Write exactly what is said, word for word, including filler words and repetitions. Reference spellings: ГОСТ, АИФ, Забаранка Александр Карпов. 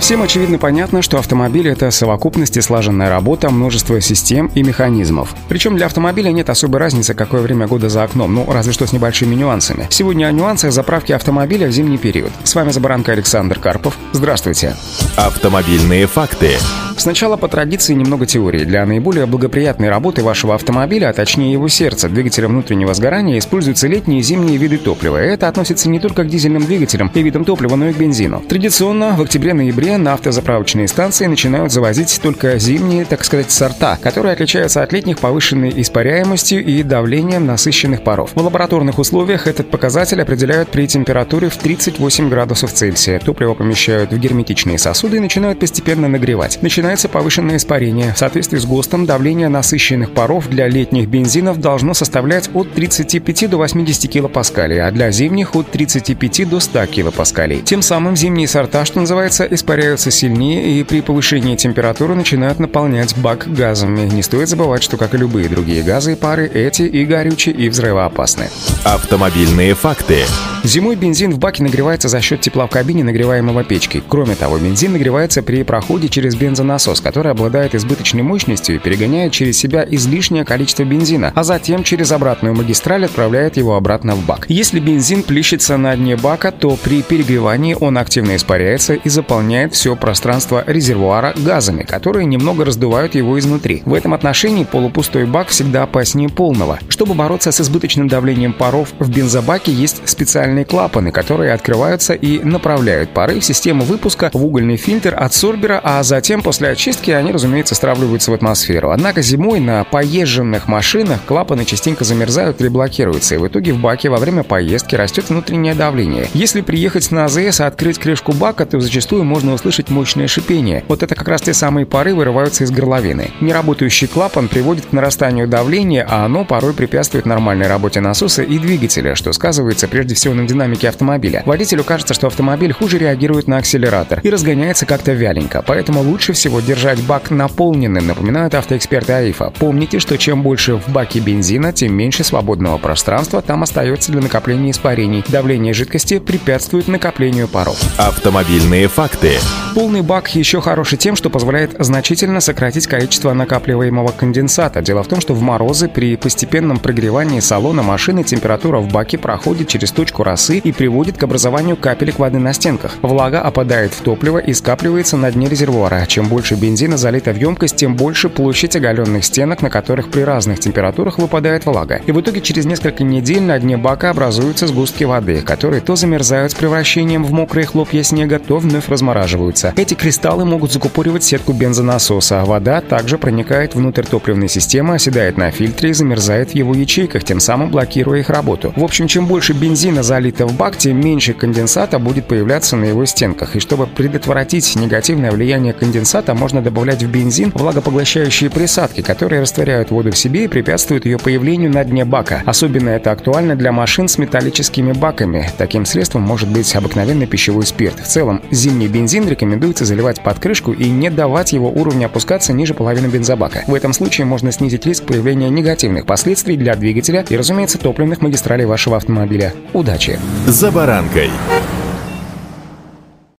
Всем очевидно понятно, что автомобиль – это совокупность и слаженная работа множества систем и механизмов. Причем для автомобиля нет особой разницы, какое время года за окном, ну разве что с небольшими нюансами. Сегодня о нюансах заправки автомобиля в зимний период. С вами Забаранка Александр Карпов. Здравствуйте. Автомобильные факты. Сначала по традиции немного теории. Для наиболее благоприятной работы вашего автомобиля, а точнее его сердца, двигателя внутреннего сгорания, используются летние и зимние виды топлива. И это относится не только к дизельным двигателям и видам топлива, но и к бензину. Традиционно в октябре-ноябре на автозаправочные станции начинают завозить только зимние, так сказать, сорта, которые отличаются от летних повышенной испаряемостью и давлением насыщенных паров. В лабораторных условиях этот показатель определяют при температуре в тридцать восемь градусов Цельсия. Топливо помещают в герметичные сосуды и начинают постепенно нагревать. Начинается повышенное испарение. В соответствии с ГОСТом давление насыщенных паров для летних бензинов должно составлять от тридцати пяти до восьмидесяти килопаскалей, а для зимних от тридцати пяти до ста килопаскалей. Тем самым зимние сорта, что называется, испаряются сильнее и при повышении температуры начинают наполнять бак газами. Не стоит забывать, что, как и любые другие газы и пары, эти и горючие, и взрывоопасны. Автомобильные факты. Зимой бензин в баке нагревается за счет тепла в кабине, нагреваемого печкой. Кроме того, бензин нагревается при проходе через бензонасос, который обладает избыточной мощностью и перегоняет через себя излишнее количество бензина, а затем через обратную магистраль отправляет его обратно в бак. Если бензин плещется на дне бака, то при перегревании он активно испаряется и заполняет все пространство резервуара газами, которые немного раздувают его изнутри. В этом отношении полупустой бак всегда опаснее полного. Чтобы бороться с избыточным давлением паров в бензобаке, есть специальные клапаны, которые открываются и направляют пары в систему выпуска в угольный фильтр адсорбера, а затем после очистки они, разумеется, стравливаются в атмосферу. Однако зимой на поезженных машинах клапаны частенько замерзают или блокируются, и в итоге в баке во время поездки растет внутреннее давление. Если приехать на АЗС и открыть крышку бака, то зачастую можно услышать мощное шипение. Вот это как раз те самые пары вырываются из горловины. Неработающий клапан приводит к нарастанию давления, а оно порой препятствует нормальной работе насоса и двигателя, что сказывается прежде всего на динамике автомобиля. Водителю кажется, что автомобиль хуже реагирует на акселератор и разгоняется как-то вяленько, поэтому лучше всего держать бак наполненным, напоминают автоэксперты АИФа. Помните, что чем больше в баке бензина, тем меньше свободного пространства там остается для накопления испарений. Давление жидкости препятствует накоплению паров. Автомобильные факты. Полный бак еще хороший тем, что позволяет значительно сократить количество накапливаемого конденсата. Дело в том, что в морозы при постепенном прогревании салона машины температура в баке проходит через точку росы и приводит к образованию капелек воды на стенках. Влага опадает в топливо и скапливается на дне резервуара. Чем больше бензина залито в емкость, тем больше площадь оголенных стенок, на которых при разных температурах выпадает влага. И в итоге через несколько недель на дне бака образуются сгустки воды, которые то замерзают с превращением в мокрые хлопья снега, то вновь размораживаются. Эти кристаллы могут закупоривать сетку бензонасоса. Вода также проникает внутрь топливной системы, оседает на фильтре и замерзает в его ячейках, тем самым блокируя их работу. В общем, чем больше бензина залито в бак, тем меньше конденсата будет появляться на его стенках. И чтобы предотвратить негативное влияние конденсата, можно добавлять в бензин влагопоглощающие присадки, которые растворяют воду в себе и препятствуют ее появлению на дне бака. Особенно это актуально для машин с металлическими баками. Таким средством может быть обыкновенный пищевой спирт. В целом, зимний бензин рекомендуется заливать под крышку и не давать его уровню опускаться ниже половины бензобака. В этом случае можно снизить риск появления негативных последствий для двигателя и, разумеется, топливных магистралей вашего автомобиля. Удачи! За баранкой.